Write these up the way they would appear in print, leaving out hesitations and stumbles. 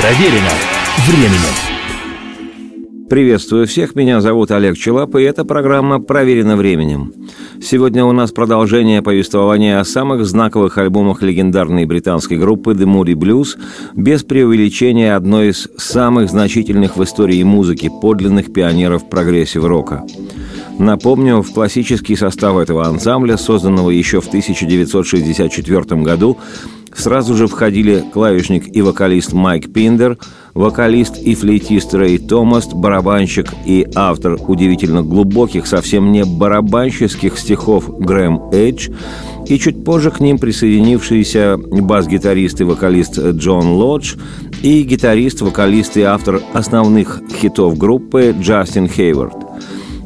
Проверено временем. Приветствую всех, меня зовут Олег Челап, и эта программа «Проверено временем». Сегодня у нас продолжение повествования о самых знаковых альбомах легендарной британской группы The Moody Blues, без преувеличения одной из самых значительных в истории музыки подлинных пионеров прогрессив-рока. Напомню, в классический состав этого ансамбля, созданного еще в 1964 году, сразу же входили клавишник и вокалист Майк Пиндер, вокалист и флейтист Рэй Томас, барабанщик и автор удивительно глубоких, совсем не барабанщических стихов Грэм Эдж, и чуть позже к ним присоединившиеся бас-гитарист и вокалист Джон Лодж и гитарист, вокалист и автор основных хитов группы Джастин Хейворд.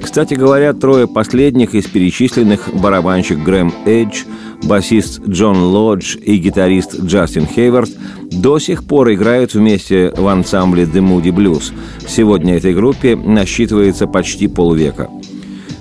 Кстати говоря, трое последних из перечисленных — барабанщик Грэм Эдж, басист Джон Лодж и гитарист Джастин Хейворд — до сих пор играют вместе в ансамбле The Moody Blues. Сегодня этой группе насчитывается почти полвека.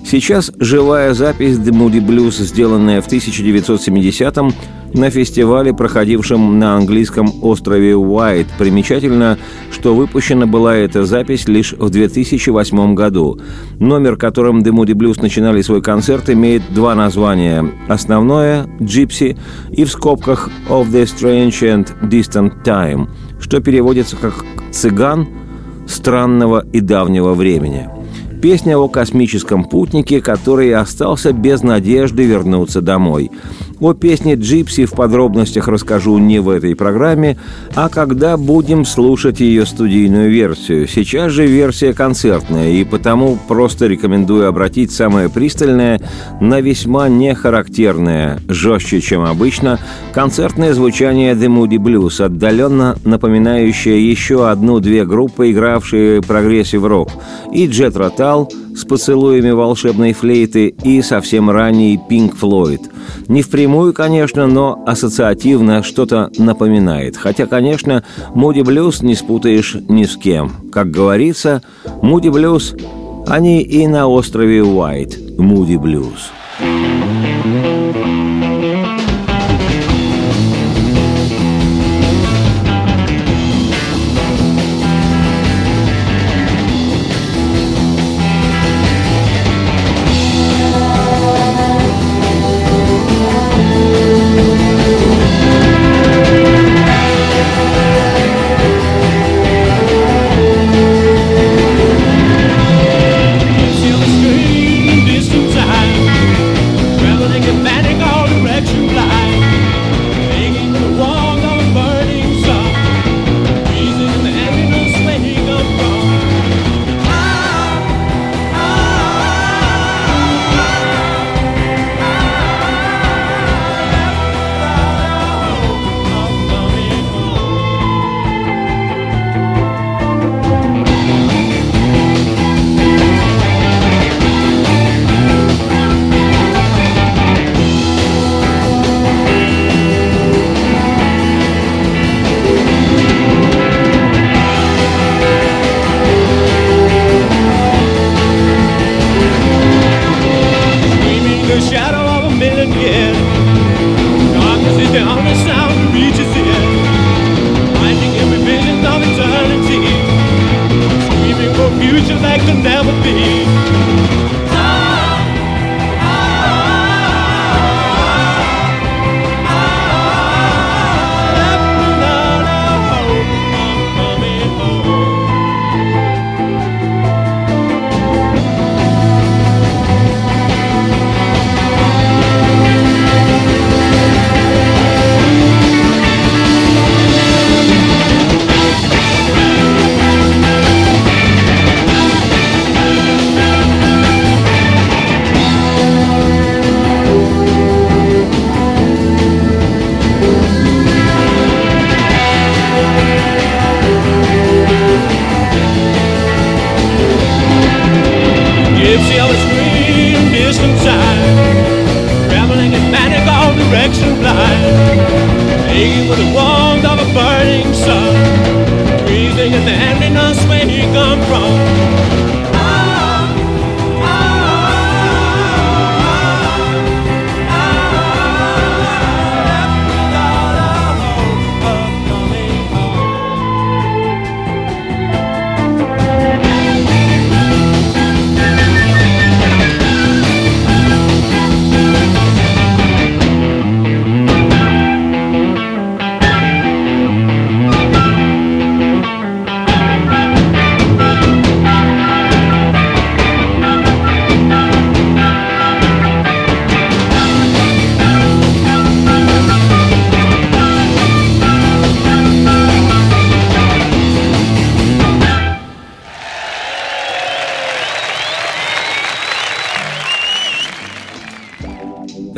Сейчас живая запись The Moody Blues, сделанная в 1970-м на фестивале, проходившем на английском острове Уайт. Примечательно, что выпущена была эта запись лишь в 2008 году. Номер, которым The Moody Blues начинали свой концерт, имеет два названия. Основное — «Gypsy» и в скобках «Of the Strange and Distant Time», что переводится как «Цыган странного и давнего времени». Песня о космическом путнике, который остался без надежды вернуться домой. О песне «Gypsy» в подробностях расскажу не в этой программе, а когда будем слушать ее студийную версию. Сейчас же версия концертная, и потому просто рекомендую обратить самое пристальное на весьма нехарактерное, жестче, чем обычно, концертное звучание The Moody Blues, отдаленно напоминающее еще одну-две группы, игравшие прогрессив-рок, и джет-ротал с поцелуями волшебной флейты и совсем ранний Pink Floyd. Не впрямую, конечно, но ассоциативно что-то напоминает. Хотя, конечно, Moody Blues не спутаешь ни с кем. Как говорится, Moody Blues, они и на острове Уайт Moody Blues.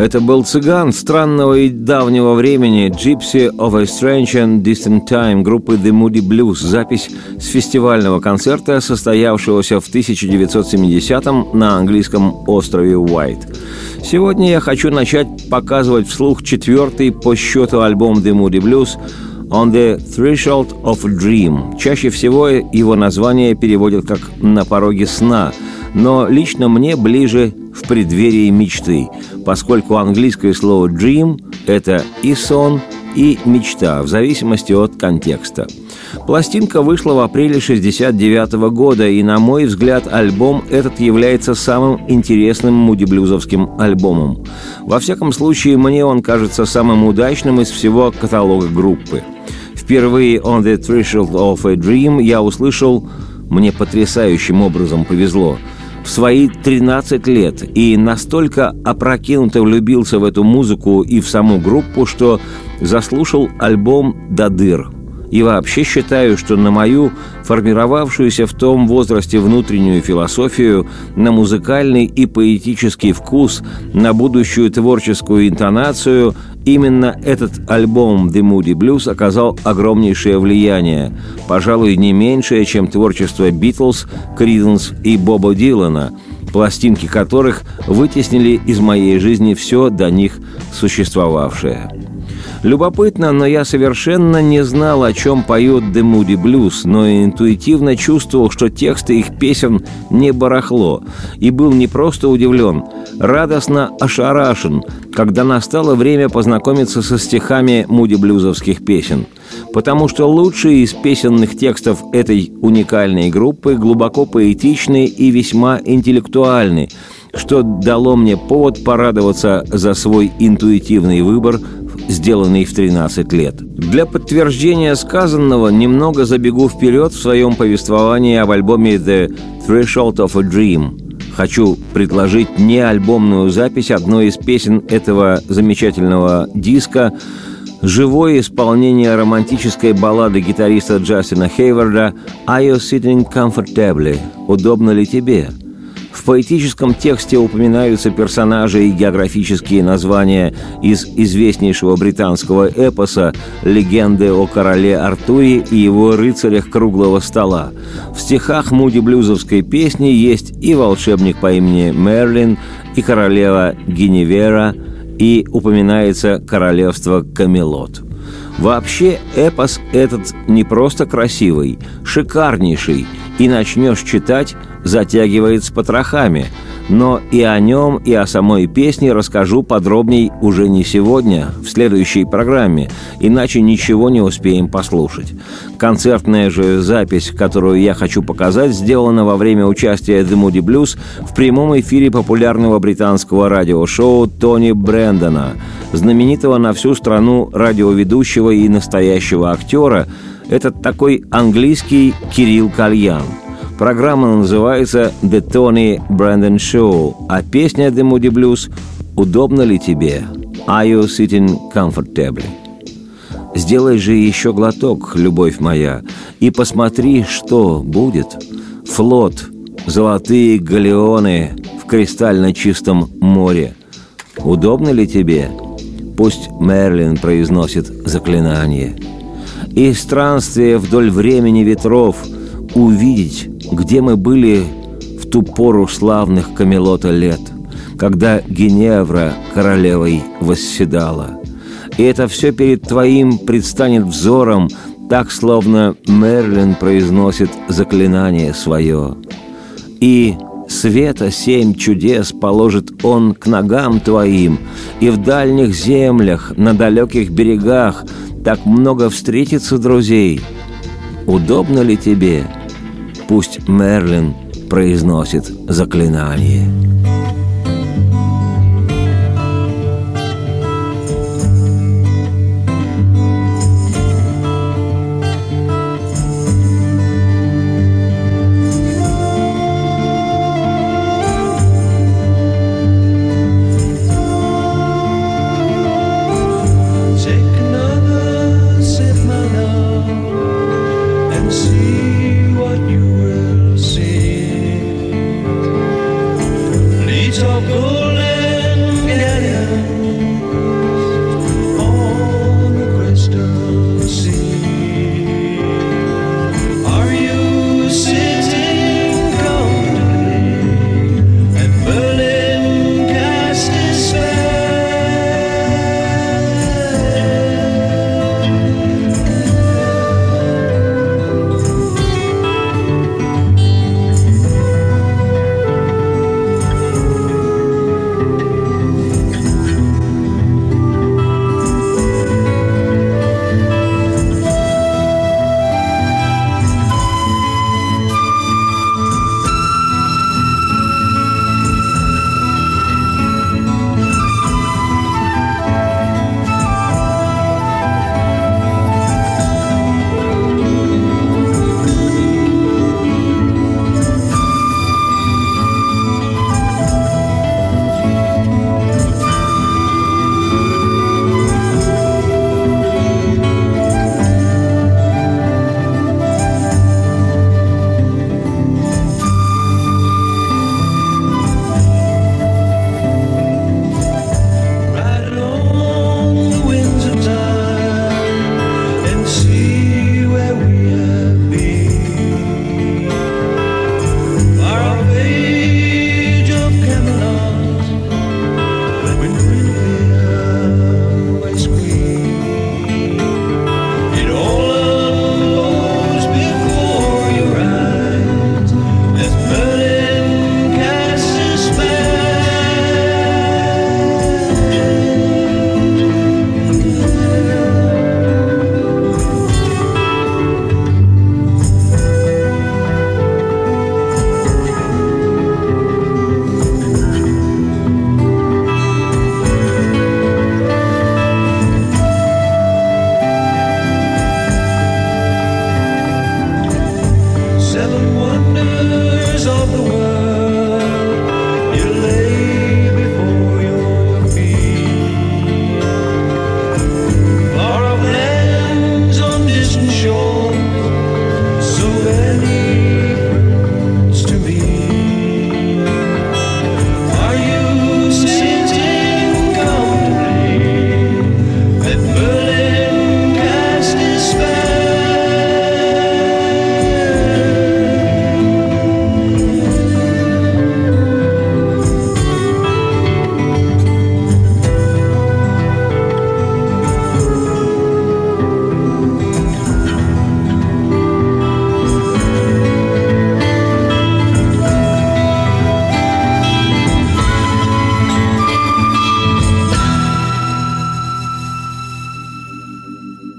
Это был цыган странного и давнего времени «Gypsy of a Strange and Distant Time» группы «The Moody Blues», запись с фестивального концерта, состоявшегося в 1970-м на английском острове Уайт. Сегодня я хочу начать показывать вслух четвертый по счету альбом «The Moody Blues» «On the Threshold of Dream». Чаще всего его название переводят как «На пороге сна», но лично мне ближе «В преддверии мечты», поскольку английское слово «dream» — это и сон, и мечта, в зависимости от контекста. Пластинка вышла в апреле 1969 года, и, на мой взгляд, альбом этот является самым интересным муди-блюзовским альбомом. Во всяком случае, мне он кажется самым удачным из всего каталога группы. Впервые «On the Threshold of a Dream» я услышал «Мне потрясающим образом повезло» в свои 13 лет и настолько опрокинуто влюбился в эту музыку и в саму группу, что заслушал альбом до дыр. И вообще считаю, что на мою формировавшуюся в том возрасте внутреннюю философию, на музыкальный и поэтический вкус, на будущую творческую интонацию именно этот альбом «The Moody Blues» оказал огромнейшее влияние, пожалуй, не меньшее, чем творчество «Битлз», «Криденс» и Боба Дилана, пластинки которых вытеснили из моей жизни все до них существовавшее. Любопытно, но я совершенно не знал, о чем поет The Moody Blues, но интуитивно чувствовал, что тексты их песен не барахло, и был не просто удивлен, радостно ошарашен, когда настало время познакомиться со стихами муди-блюзовских песен. Потому что лучшие из песенных текстов этой уникальной группы глубоко поэтичны и весьма интеллектуальны, что дало мне повод порадоваться за свой интуитивный выбор, сделанный в 13 лет. Для подтверждения сказанного немного забегу вперед в своем повествовании об альбоме «The Threshold of a Dream». Хочу предложить не альбомную запись одной из песен этого замечательного диска, живое исполнение романтической баллады гитариста Джастина Хейворда «Are you sitting comfortably?» «Удобно ли тебе?» В поэтическом тексте упоминаются персонажи и географические названия из известнейшего британского эпоса «Легенды о короле Артуре и его рыцарях круглого стола». В стихах муди-блюзовской песни есть и волшебник по имени Мерлин, и королева Гвиневра, и упоминается королевство Камелот. Вообще, эпос этот не просто красивый, шикарнейший, и начнешь читать – затягивает с потрохами, но и о нем, и о самой песне расскажу подробней уже не сегодня, в следующей программе, иначе ничего не успеем послушать. Концертная же запись, которую я хочу показать, сделана во время участия The Moody Blues в прямом эфире популярного британского радиошоу Тони Брэндона, знаменитого на всю страну радиоведущего и настоящего актера. Это такой английский Кирилл Кальян. Программа называется «The Tony Brandon Show», а песня «The Moody Blues» «Удобно ли тебе?» «Are you sitting comfortably?» Сделай же еще глоток, любовь моя, и посмотри, что будет. Флот, золотые галеоны в кристально чистом море. Удобно ли тебе? Пусть Мерлин произносит заклинание. И странствие вдоль времени ветров увидеть, где мы были в ту пору славных Камелота лет, когда Гвиневра королевой восседала. И это все перед твоим предстанет взором, так, словно Мерлин произносит заклинание свое. И света 7 чудес положит он к ногам твоим, и в дальних землях, на далеких берегах так много встретится друзей. Удобно ли тебе? Пусть Мерлин произносит заклинание. See what you will see.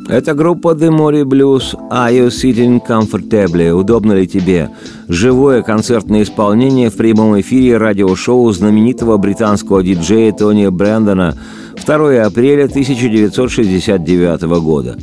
Это группа The Moody Blues. Are you sitting comfortably? Удобно ли тебе? Живое концертное исполнение в прямом эфире радиошоу знаменитого британского диджея Тони Брэндона 2 апреля 1969 года.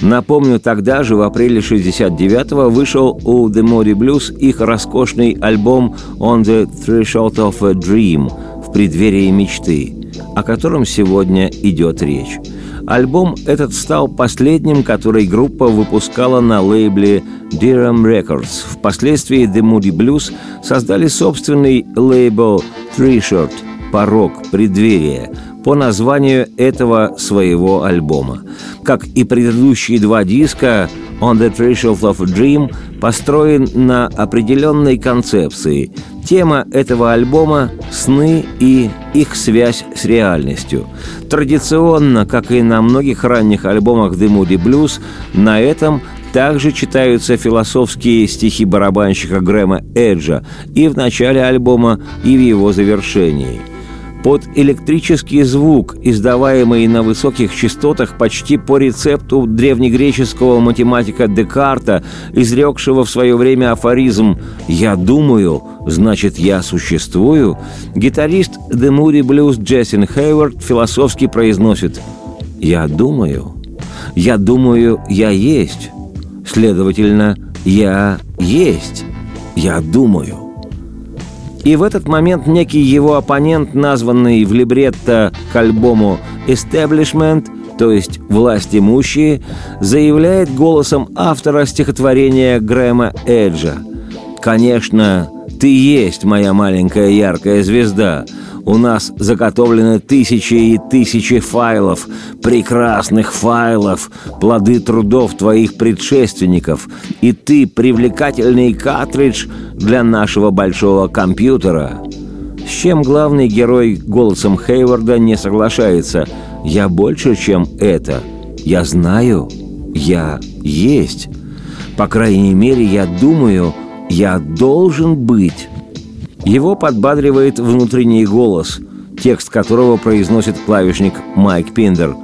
Напомню, тогда же, в апреле 1969-го, вышел у The Moody Blues их роскошный альбом «On the Threshold of a Dream» — «В преддверии мечты», о котором сегодня идет речь. Альбом этот стал последним, который группа выпускала на лейбле Durham Records. Впоследствии The Moody Blues создали собственный лейбл «Threshold» — «Порог», «Преддверие», по названию этого своего альбома. Как и предыдущие два диска, «On the Threshold of Dream» построен на определенной концепции. Тема этого альбома – сны и их связь с реальностью. Традиционно, как и на многих ранних альбомах The Moody Blues, на этом также читаются философские стихи барабанщика Грэма Эджа и в начале альбома, и в его завершении. Под электрический звук, издаваемый на высоких частотах почти по рецепту древнегреческого математика Декарта, изрекшего в свое время афоризм «Я думаю, значит, я существую», гитарист The Moody Blues Джастин Хейворд философски произносит я думаю, я есть, следовательно, я есть, я думаю». И в этот момент некий его оппонент, названный в либретто к альбому «Establishment», то есть «Власть имущие», заявляет голосом автора стихотворения Грэма Эджа: «Конечно, ты есть моя маленькая яркая звезда. У нас заготовлены тысячи и тысячи файлов, прекрасных файлов, плоды трудов твоих предшественников. И ты привлекательный картридж для нашего большого компьютера». С чем главный герой голосом Хейворда не соглашается. «Я больше, чем это. Я знаю. Я есть. По крайней мере, я думаю, я должен быть». Его подбадривает внутренний голос, текст которого произносит клавишник Майк Пиндер: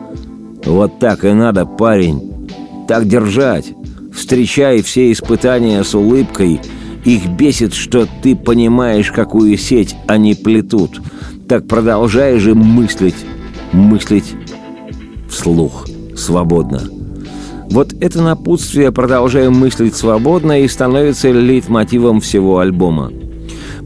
«Вот так и надо, парень. Так держать. Встречай все испытания с улыбкой. Их бесит, что ты понимаешь, какую сеть они плетут. Так продолжай же мыслить. Мыслить вслух. Свободно». Вот это напутствие «Продолжаем мыслить свободно» и становится лейтмотивом всего альбома.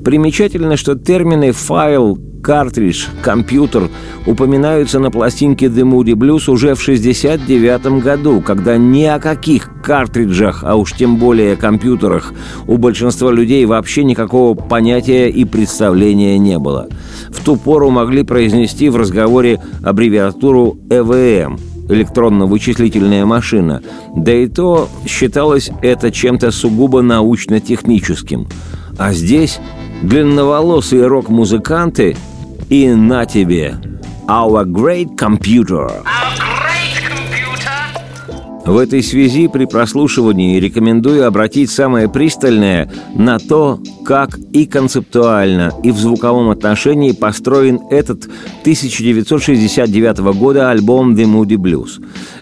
Примечательно, что термины «файл», «картридж», «компьютер» упоминаются на пластинке The Moody Blues уже в 1969 году, когда ни о каких картриджах, а уж тем более компьютерах, у большинства людей вообще никакого понятия и представления не было. В ту пору могли произнести в разговоре аббревиатуру «ЭВМ», электронно-вычислительная машина, да и то считалось это чем-то сугубо научно-техническим. А здесь длинноволосые рок-музыканты и на тебе «Our Great Computer». В этой связи при прослушивании рекомендую обратить самое пристальное на то, как и концептуально, и в звуковом отношении построен этот 1969 года альбом The Moody Blues.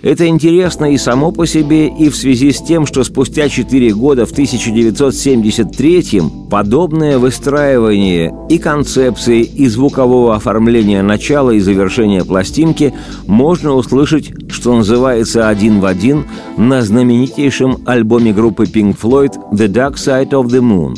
Это интересно и само по себе, и в связи с тем, что спустя 4 года, в 1973-м, подобное выстраивание и концепции, и звукового оформления начала и завершения пластинки можно услышать, что называется, один в один на знаменитейшем альбоме группы Pink Floyd «The Dark Side of the Moon».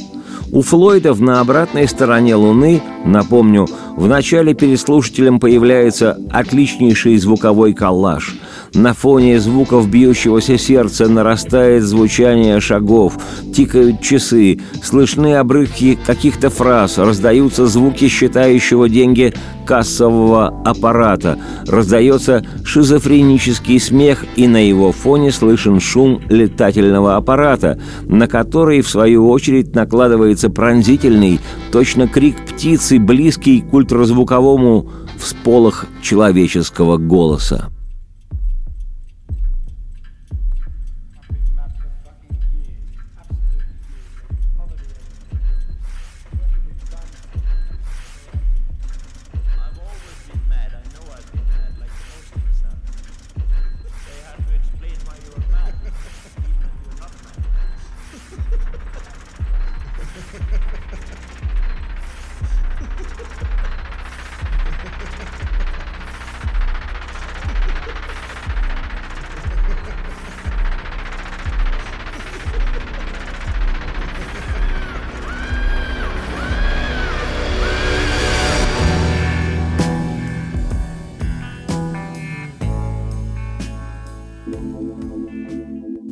У Флойдов на обратной стороне Луны, напомню, в начале перед слушателем появляется отличнейший звуковой коллаж. На фоне звуков бьющегося сердца нарастает звучание шагов, тикают часы, слышны обрывки каких-то фраз, раздаются звуки считающего деньги кассового аппарата, раздается шизофренический смех, и на его фоне слышен шум летательного аппарата, на который, в свою очередь, накладывается пронзительный, точно крик птицы, близкий к ультразвуковому всполох человеческого голоса. Mad. I know I've been mad, like most of us have. They had to explain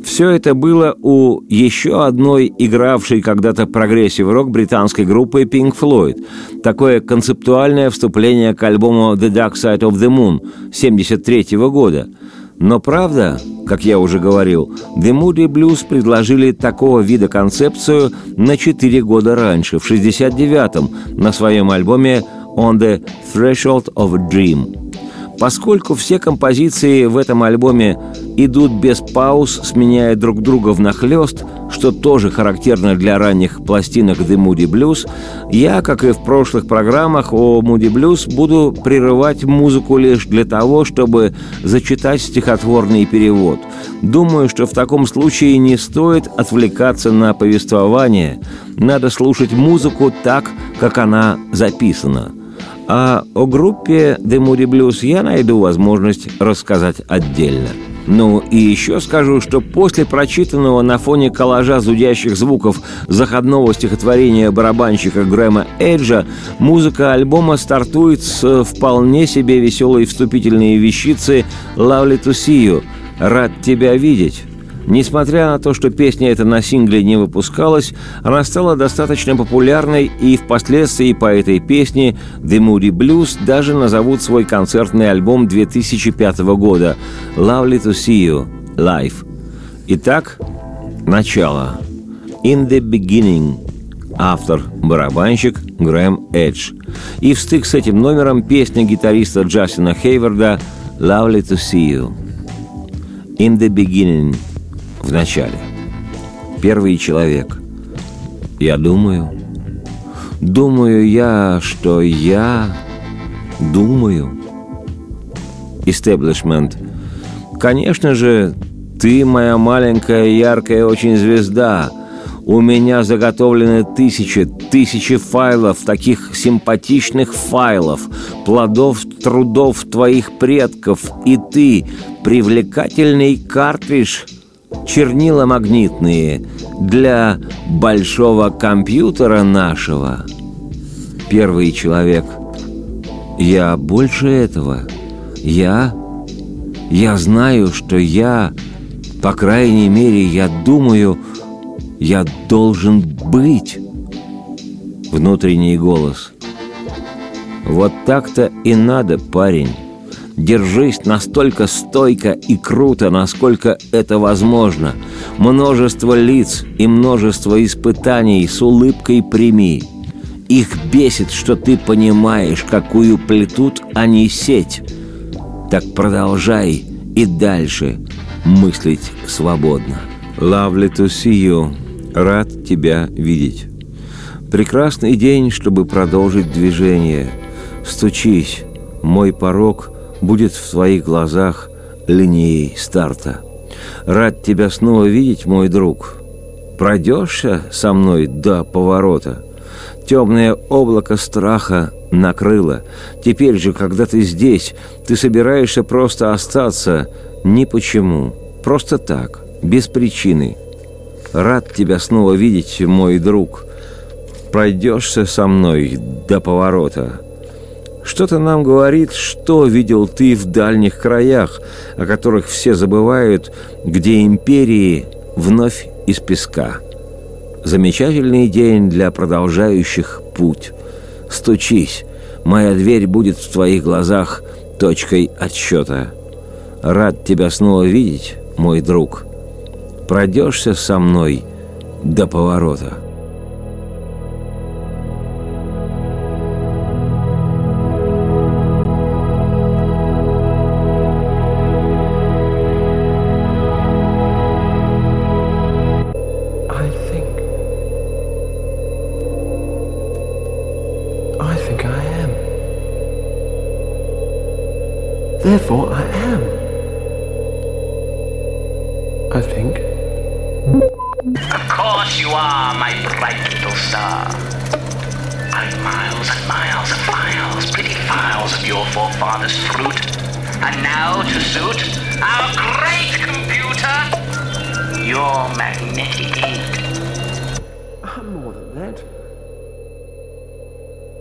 Все это было у еще одной игравшей когда-то прогрессив-рок британской группы Pink Floyd. Такое концептуальное вступление к альбому The Dark Side of the Moon 1973 года. Но правда, как я уже говорил, The Moody Blues предложили такого вида концепцию на 4 года раньше, в 1969-м, на своем альбоме «On the Threshold of Dream». Поскольку все композиции в этом альбоме идут без пауз, сменяя друг друга внахлёст, что тоже характерно для ранних пластинок The Moody Blues, я, как и в прошлых программах о Moody Blues, буду прерывать музыку лишь для того, чтобы зачитать стихотворный перевод. Думаю, что в таком случае не стоит отвлекаться на повествование. Надо слушать музыку так, как она записана. А о группе The Moody Blues я найду возможность рассказать отдельно. Ну и еще скажу, что после прочитанного на фоне коллажа зудящих звуков заходного стихотворения барабанщика Грэма Эджа музыка альбома стартует с вполне себе веселой вступительной вещицы «Lovely to see you» – «Рад тебя видеть». Несмотря на то, что песня эта на сингле не выпускалась, она стала достаточно популярной, и впоследствии по этой песне The Moody Blues даже назовут свой концертный альбом 2005 года «Lovely to see you» live. Итак, начало. «In the beginning». Автор – барабанщик Грэм Эдж. И встык с этим номером песня гитариста Джастина Хейворда «Lovely to see you». «In the beginning». В начале. Первый человек. Я думаю. Думаю я, что я думаю. Истеблишмент. Конечно же, ты моя маленькая, яркая очень звезда. У меня заготовлены тысячи файлов, таких симпатичных файлов, плодов трудов твоих предков. И ты, привлекательный картридж, чернила магнитные для большого компьютера нашего. Первый человек. Я больше этого. Я знаю, что я, по крайней мере, я думаю, я должен быть. Внутренний голос. Вот так-то и надо, парень. Держись настолько стойко и круто, насколько это возможно. Множество лиц и множество испытаний с улыбкой прими. Их бесит, что ты понимаешь, какую плетут они сеть. Так продолжай и дальше мыслить свободно. Lovely to see you. Рад тебя видеть. Прекрасный день, чтобы продолжить движение. Стучись, мой порог будет в своих глазах линией старта. Рад тебя снова видеть, мой друг. Пройдешься со мной до поворота? Темное облако страха накрыло. Теперь же, когда ты здесь, ты собираешься просто остаться. Ни почему. Просто так, без причины. Рад тебя снова видеть, мой друг. Пройдешься со мной до поворота. Что-то нам говорит, что видел ты в дальних краях, о которых все забывают, где империи вновь из песка. Замечательный день для продолжающих путь. Стучись, моя дверь будет в твоих глазах точкой отсчета. Рад тебя снова видеть, мой друг. Пройдешься со мной до поворота. Therefore, I am. I think. Of course you are, my bright little star. And miles of files, pretty files of your forefathers' fruit. And now, to suit our great computer, your magnetic ink. I'm more than that.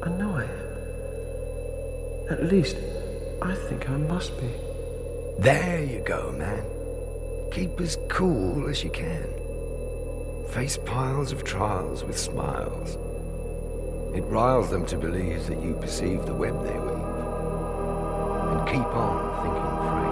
I know I am. At least, I think I must be. There you go, man. Keep as cool as you can. Face piles of trials with smiles. It riles them to believe that you perceive the web they weave. And keep on thinking free.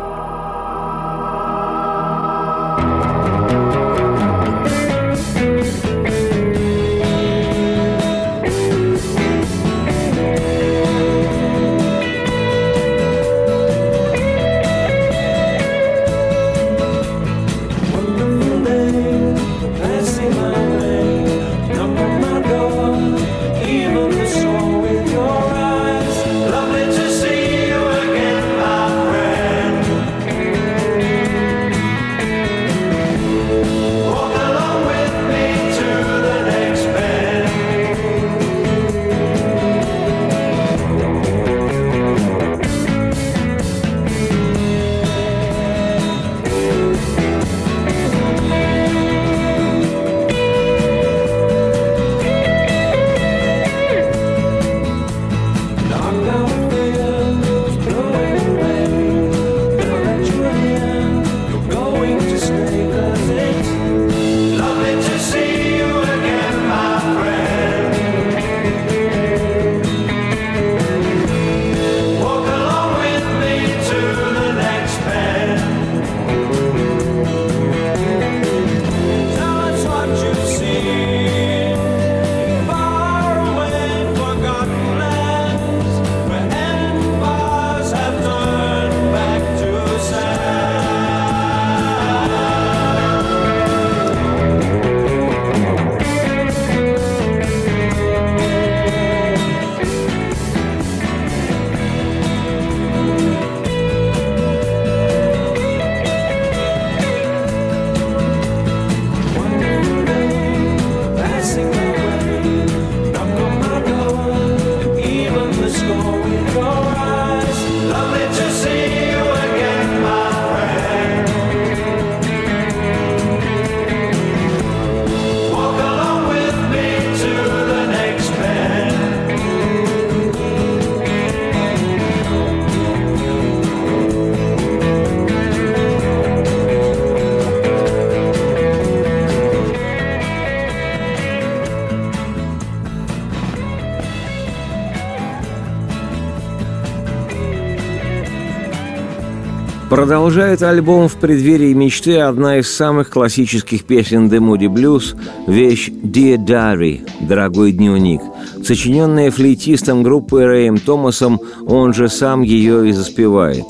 Продолжает альбом «В преддверии мечты» одна из самых классических песен The Moody Blues, вещь «Dear Diary» – «Дорогой дневник», сочиненная флейтистом группы Рэем Томасом, он же сам ее и заспевает.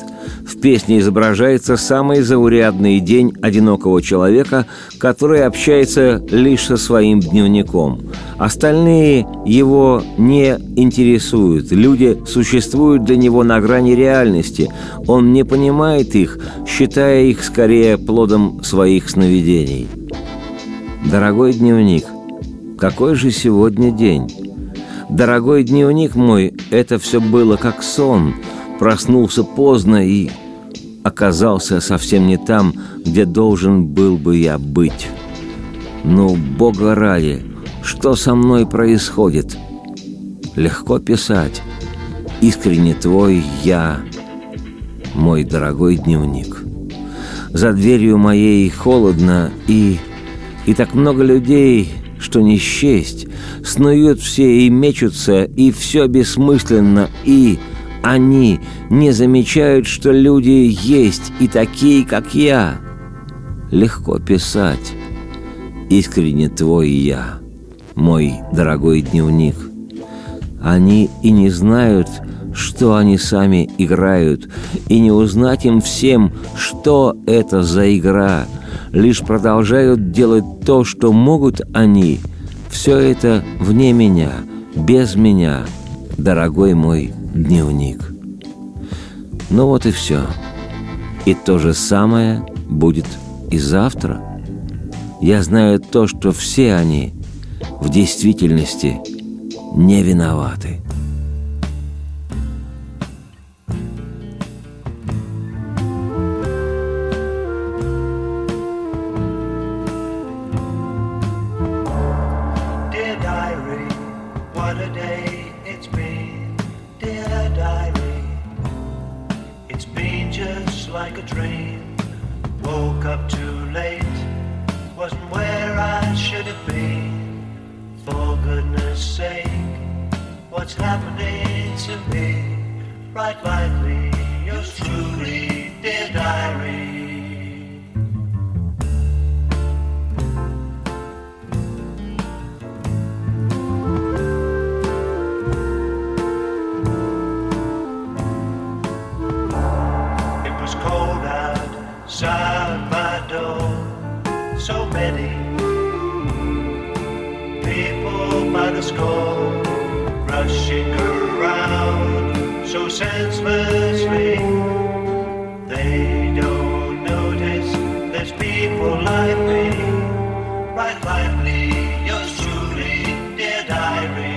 В песне изображается самый заурядный день одинокого человека, который общается лишь со своим дневником. Остальные его не интересуют. Люди существуют для него на грани реальности. Он не понимает их, считая их скорее плодом своих сновидений. Дорогой дневник, какой же сегодня день? Дорогой дневник мой, это все было как сон. Проснулся поздно и оказался совсем не там, где должен был бы я быть. Ну, Бога ради, что со мной происходит? Легко писать. Искренне твой я, мой дорогой дневник. За дверью моей холодно и так много людей, что не счесть. Снуют все и мечутся, и все бессмысленно, и... Они не замечают, что люди есть и такие, как я. Легко писать. Искренне твой я, мой дорогой дневник. Они и не знают, что они сами играют, и не узнать им всем, что это за игра. Лишь продолжают делать то, что могут они. Все это вне меня, без меня, дорогой мой дневник. Ну вот и все. И то же самое будет и завтра. Я знаю то, что все они в действительности не виноваты. Like a dream, woke up too late. my door, so many people by the score rushing around so senselessly. They don't notice there's people like me, right lively, yours truly, dear diary.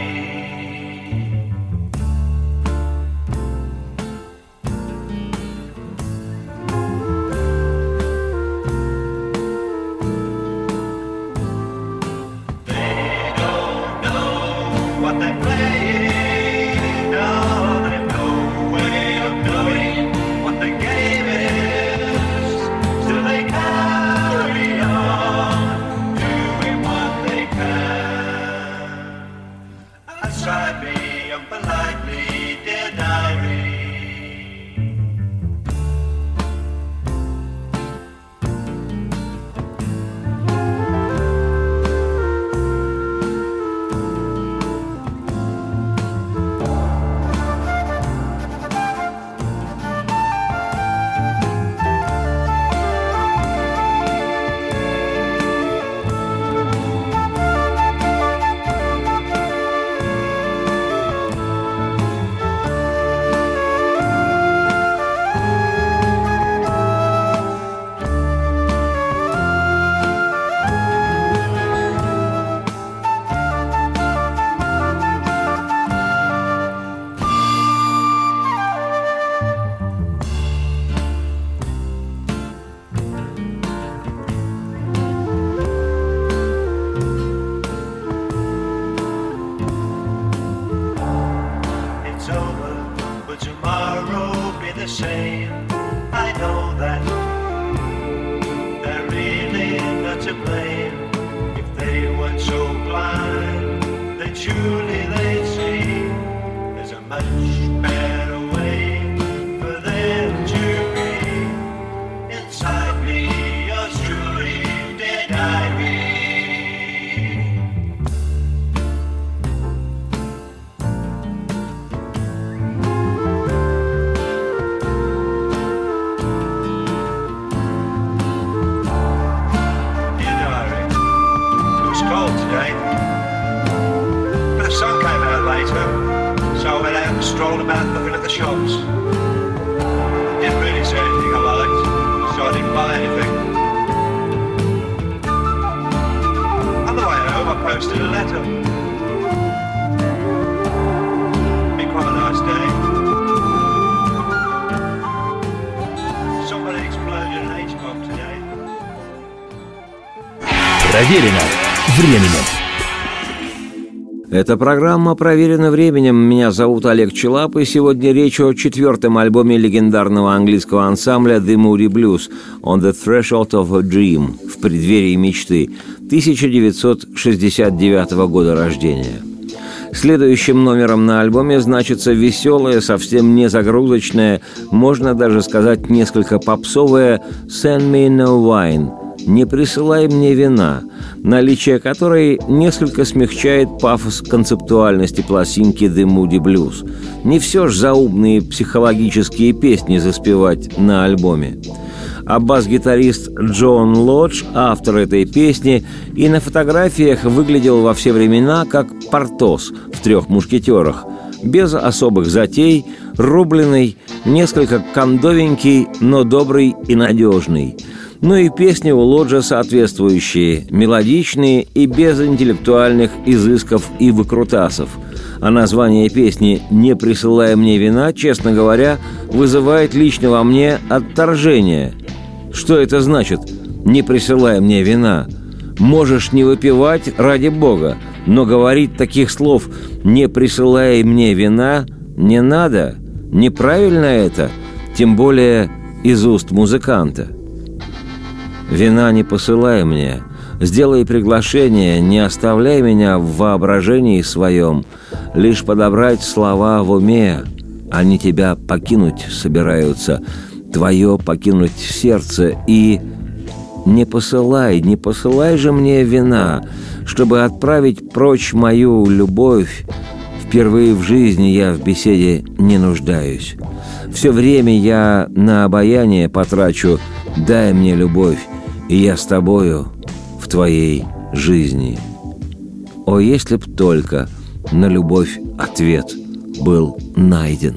Проверено временем. Это программа «Проверено временем». Меня зовут Олег Челап, и сегодня речь о четвертом альбоме легендарного английского ансамбля The Moody Blues «On the Threshold of Dream» в преддверии мечты 1969 года рождения. Следующим номером на альбоме значится веселое, совсем не загрузочное, можно даже сказать несколько попсовое «Send Me No Wine». «Не присылай мне вина», наличие которой несколько смягчает пафос концептуальности пластинки «The Moody Blues». Не все ж заумные психологические песни заспевать на альбоме. А бас-гитарист Джон Лодж, автор этой песни, и на фотографиях выглядел во все времена как Портос в «Трех мушкетерах», без особых затей, рубленый, несколько кондовенький, но добрый и надежный. Ну и песни у Лоджа соответствующие, мелодичные и без интеллектуальных изысков и выкрутасов. А название песни «Не присылай мне вина», честно говоря, вызывает лично во мне отторжение. Что это значит «Не присылай мне вина»? Можешь не выпивать, ради бога, но говорить таких слов «Не присылай мне вина» не надо. Неправильно это, тем более из уст музыканта. «Вина не посылай мне, сделай приглашение, не оставляй меня в воображении своем, лишь подобрать слова в уме, они тебя покинуть собираются, твое покинуть сердце, и не посылай, не посылай же мне вина, чтобы отправить прочь мою любовь. Впервые в жизни я в беседе не нуждаюсь. Все время я на обаяние потрачу, Дай мне любовь, и я с тобою в твоей жизни. О, если б только на любовь ответ был найден.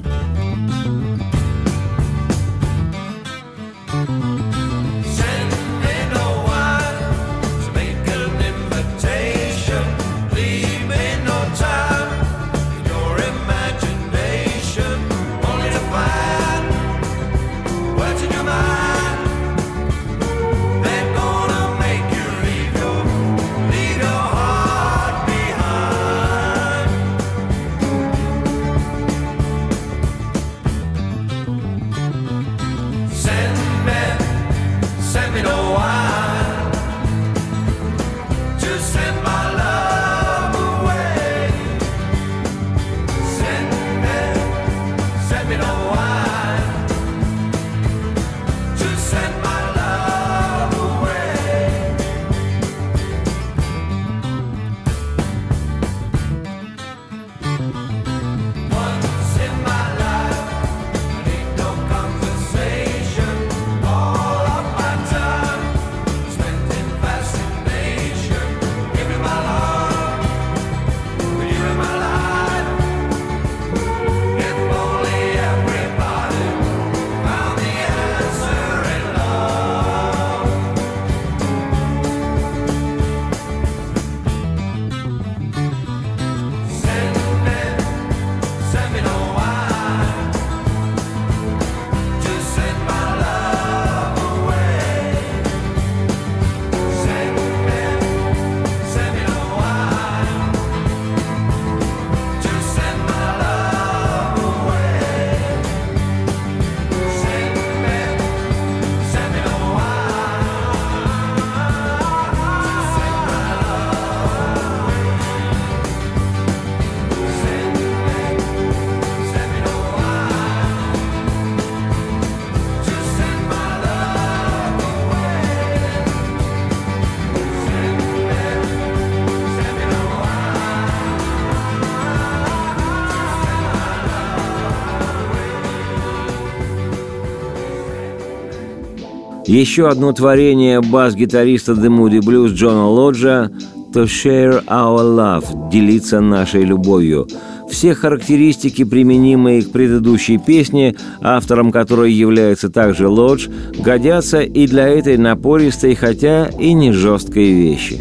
Еще одно творение бас-гитариста The Moody Blues Джона Лоджа «To Share Our Love» — «Делиться нашей любовью». Все характеристики, применимые к предыдущей песне, автором которой является также Лодж, годятся и для этой напористой, хотя и не жесткой вещи.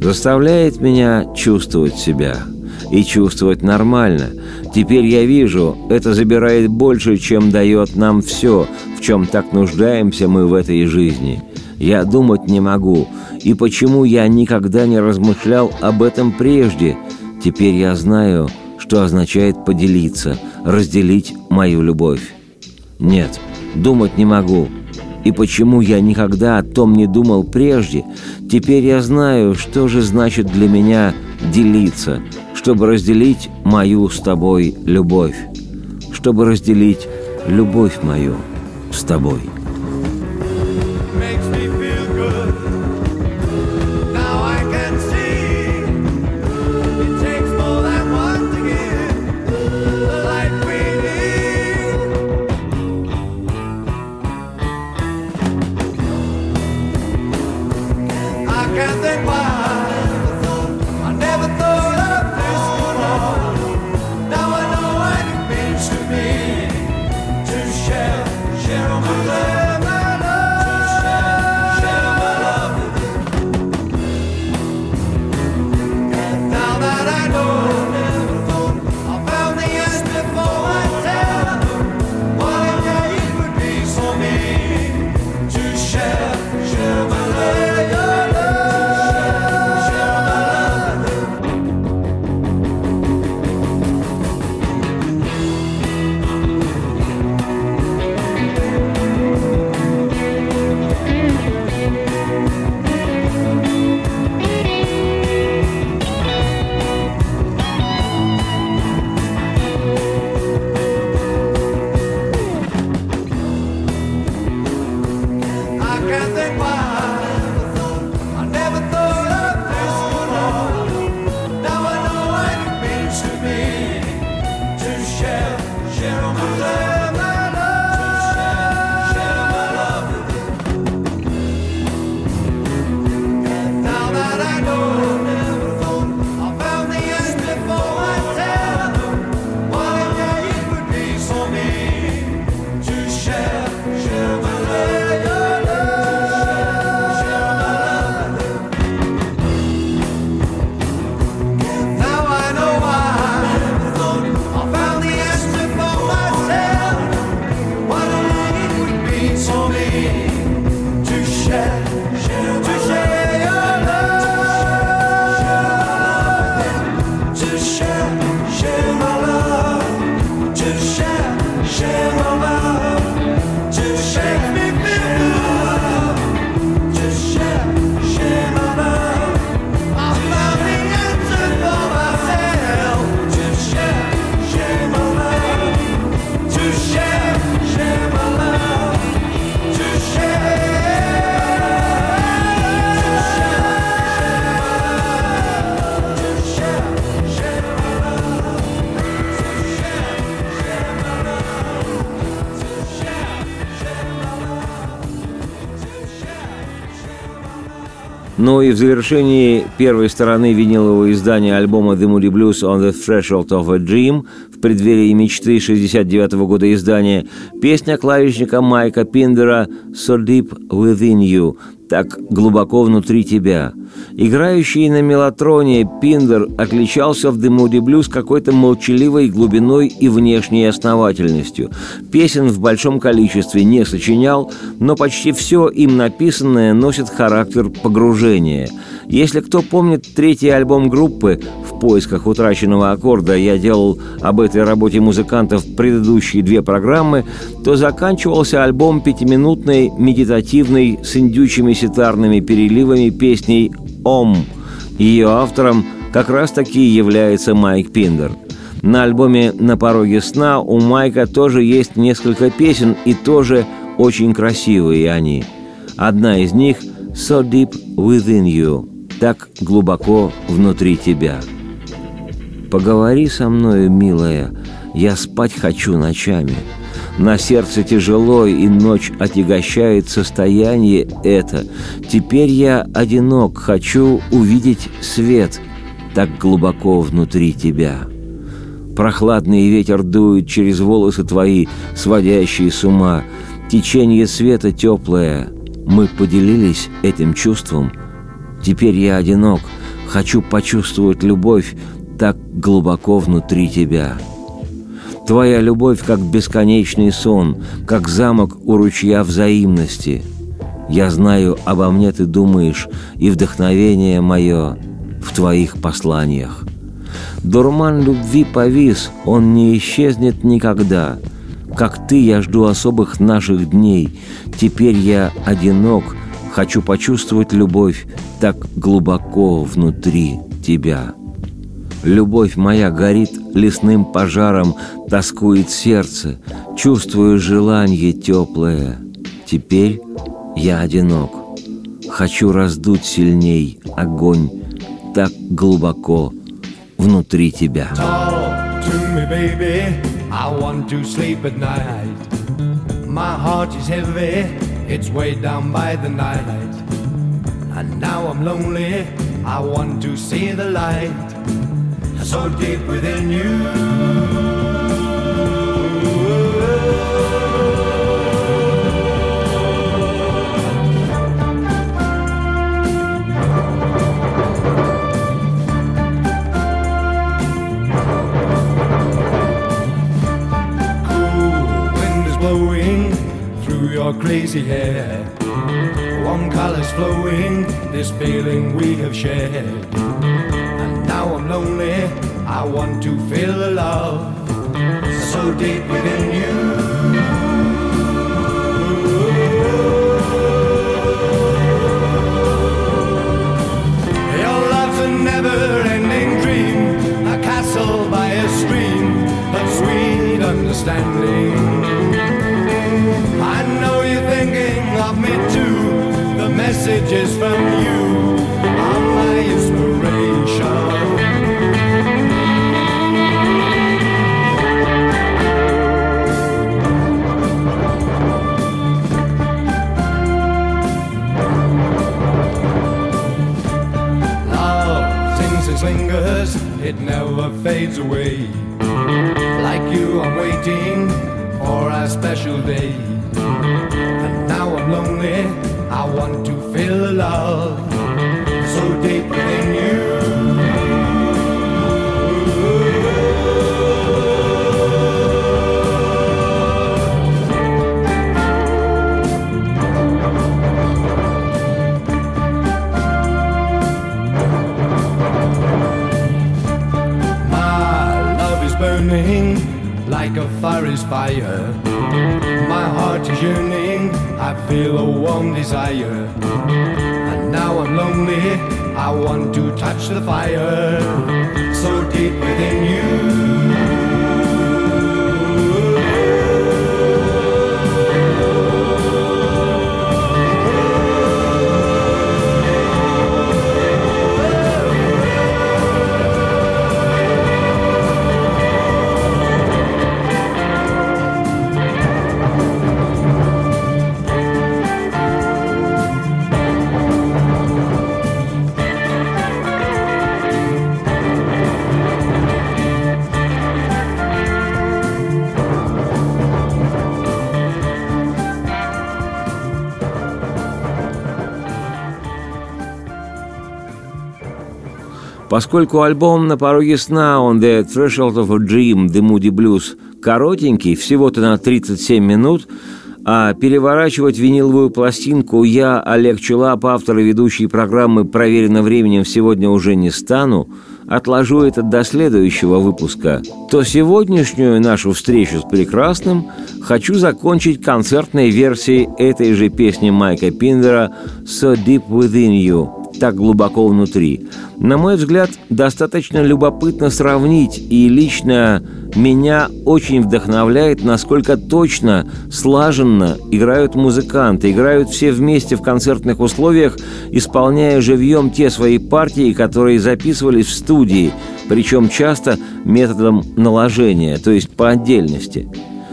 «Заставляет меня чувствовать себя. И чувствовать нормально. Теперь я вижу, это забирает больше, чем дает нам все, в чем так нуждаемся мы в этой жизни. Я думать не могу. И почему я никогда не размышлял об этом прежде? Теперь я знаю, что означает поделиться, разделить мою любовь. Нет, думать не могу. И почему я никогда о том не думал прежде? Теперь я знаю, что же значит для меня делиться, чтобы разделить мою с тобой любовь, чтобы разделить любовь мою с тобой». Share my love. Ну и в завершении первой стороны винилового издания альбома The Moody Blues On the Threshold of a Dream в преддверии мечты 1969 года издания песня клавишника Майка Пиндера So deep within you, так глубоко внутри тебя. Играющий на мелатроне Пиндер отличался в The Moody Blues какой-то молчаливой глубиной и внешней основательностью. Песен в большом количестве не сочинял, но почти все им написанное носит характер погружения. Если кто помнит третий альбом группы «В поисках утраченного аккорда», я делал об этой работе музыкантов предыдущие две программы, то заканчивался альбом пятиминутной медитативной с индючими ситарными переливами песней «Ом». Ее автором как раз-таки является Майк Пиндер. На альбоме «На пороге сна» у Майка тоже есть несколько песен, и тоже очень красивые они. Одна из них «So deep within you», так глубоко внутри тебя. «Поговори со мною, милая, я спать хочу ночами. На сердце тяжело, и ночь отягощает состояние это. Теперь я одинок, хочу увидеть свет, так глубоко внутри тебя. Прохладный ветер дует через волосы твои, сводящие с ума. Течение света теплое, мы поделились этим чувством. Теперь я одинок, хочу почувствовать любовь, так глубоко внутри тебя. Твоя любовь, как бесконечный сон, как замок у ручья взаимности. Я знаю, обо мне ты думаешь, и вдохновение мое в твоих посланиях. Дурман любви повис, он не исчезнет никогда. Как ты, я жду особых наших дней. Теперь я одинок, хочу почувствовать любовь так глубоко внутри тебя. Любовь моя горит лесным пожаром, тоскует сердце, чувствую желание теплое. Теперь я одинок, хочу раздуть сильней огонь так глубоко внутри тебя». So deep within you, cool wind is blowing through your crazy hair, warm colors flowing, this feeling we have shared. Now I'm lonely, I want to feel the love so deep within you. Your love's a never-ending dream, a castle by a stream of sweet understanding. I know you're thinking of me too, the message is from you, I'm my inspiration. Lingers, it never fades away. Like you, I'm waiting for a special day. And now I'm lonely, I want to feel the love so deep within you. Like a fire is fire, my heart is yearning, I feel a warm desire. And now I'm lonely, I want to touch the fire so deep within you. Поскольку альбом «На пороге сна» On the Threshold of Dream, The Moody Blues коротенький, всего-то на 37 минут, а переворачивать виниловую пластинку я, Олег Челап, автор и ведущий программы «Проверено временем», сегодня уже не стану, отложу это до следующего выпуска, то сегодняшнюю нашу встречу с прекрасным хочу закончить концертной версией этой же песни Майка Пиндера «So deep within you», «Так глубоко внутри». На мой взгляд, достаточно любопытно сравнить, и лично меня очень вдохновляет, насколько точно, слаженно играют музыканты, играют все вместе в концертных условиях, исполняя живьем те свои партии, которые записывались в студии, причем часто методом наложения, то есть по отдельности.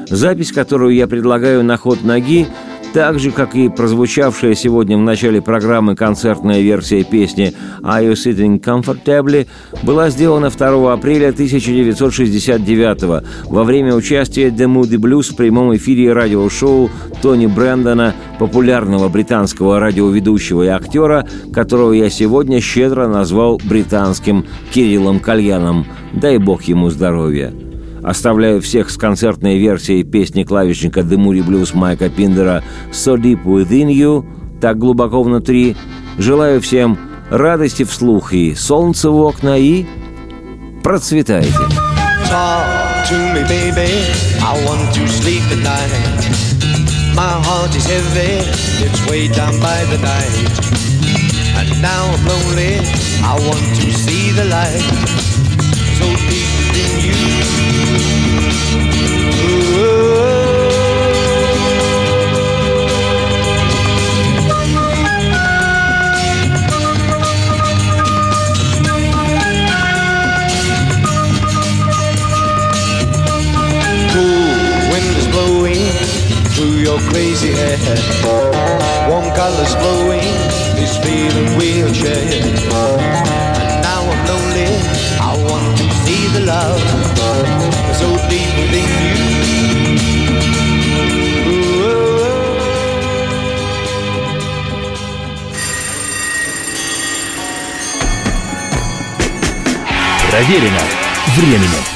Запись, которую я предлагаю на ход ноги, так же, как и прозвучавшая сегодня в начале программы концертная версия песни «Are You Sitting Comfortably», была сделана 2 апреля 1969 во время участия The Moody Blues в прямом эфире радиошоу Тони Брэндона, популярного британского радиоведущего и актера, которого я сегодня щедро назвал британским Кириллом Кальяном. Дай бог ему здоровья. Оставляю всех с концертной версией песни клавишника The Moody Blues Майка Пиндера «So deep within you», «Так глубоко внутри». Желаю всем радости вслух и солнца в окна, и процветайте. Your crazy hair, warm colors flowing, this feeling we'll share. And now I'm lonely, I want to see the love so deep within you. Проверено временем.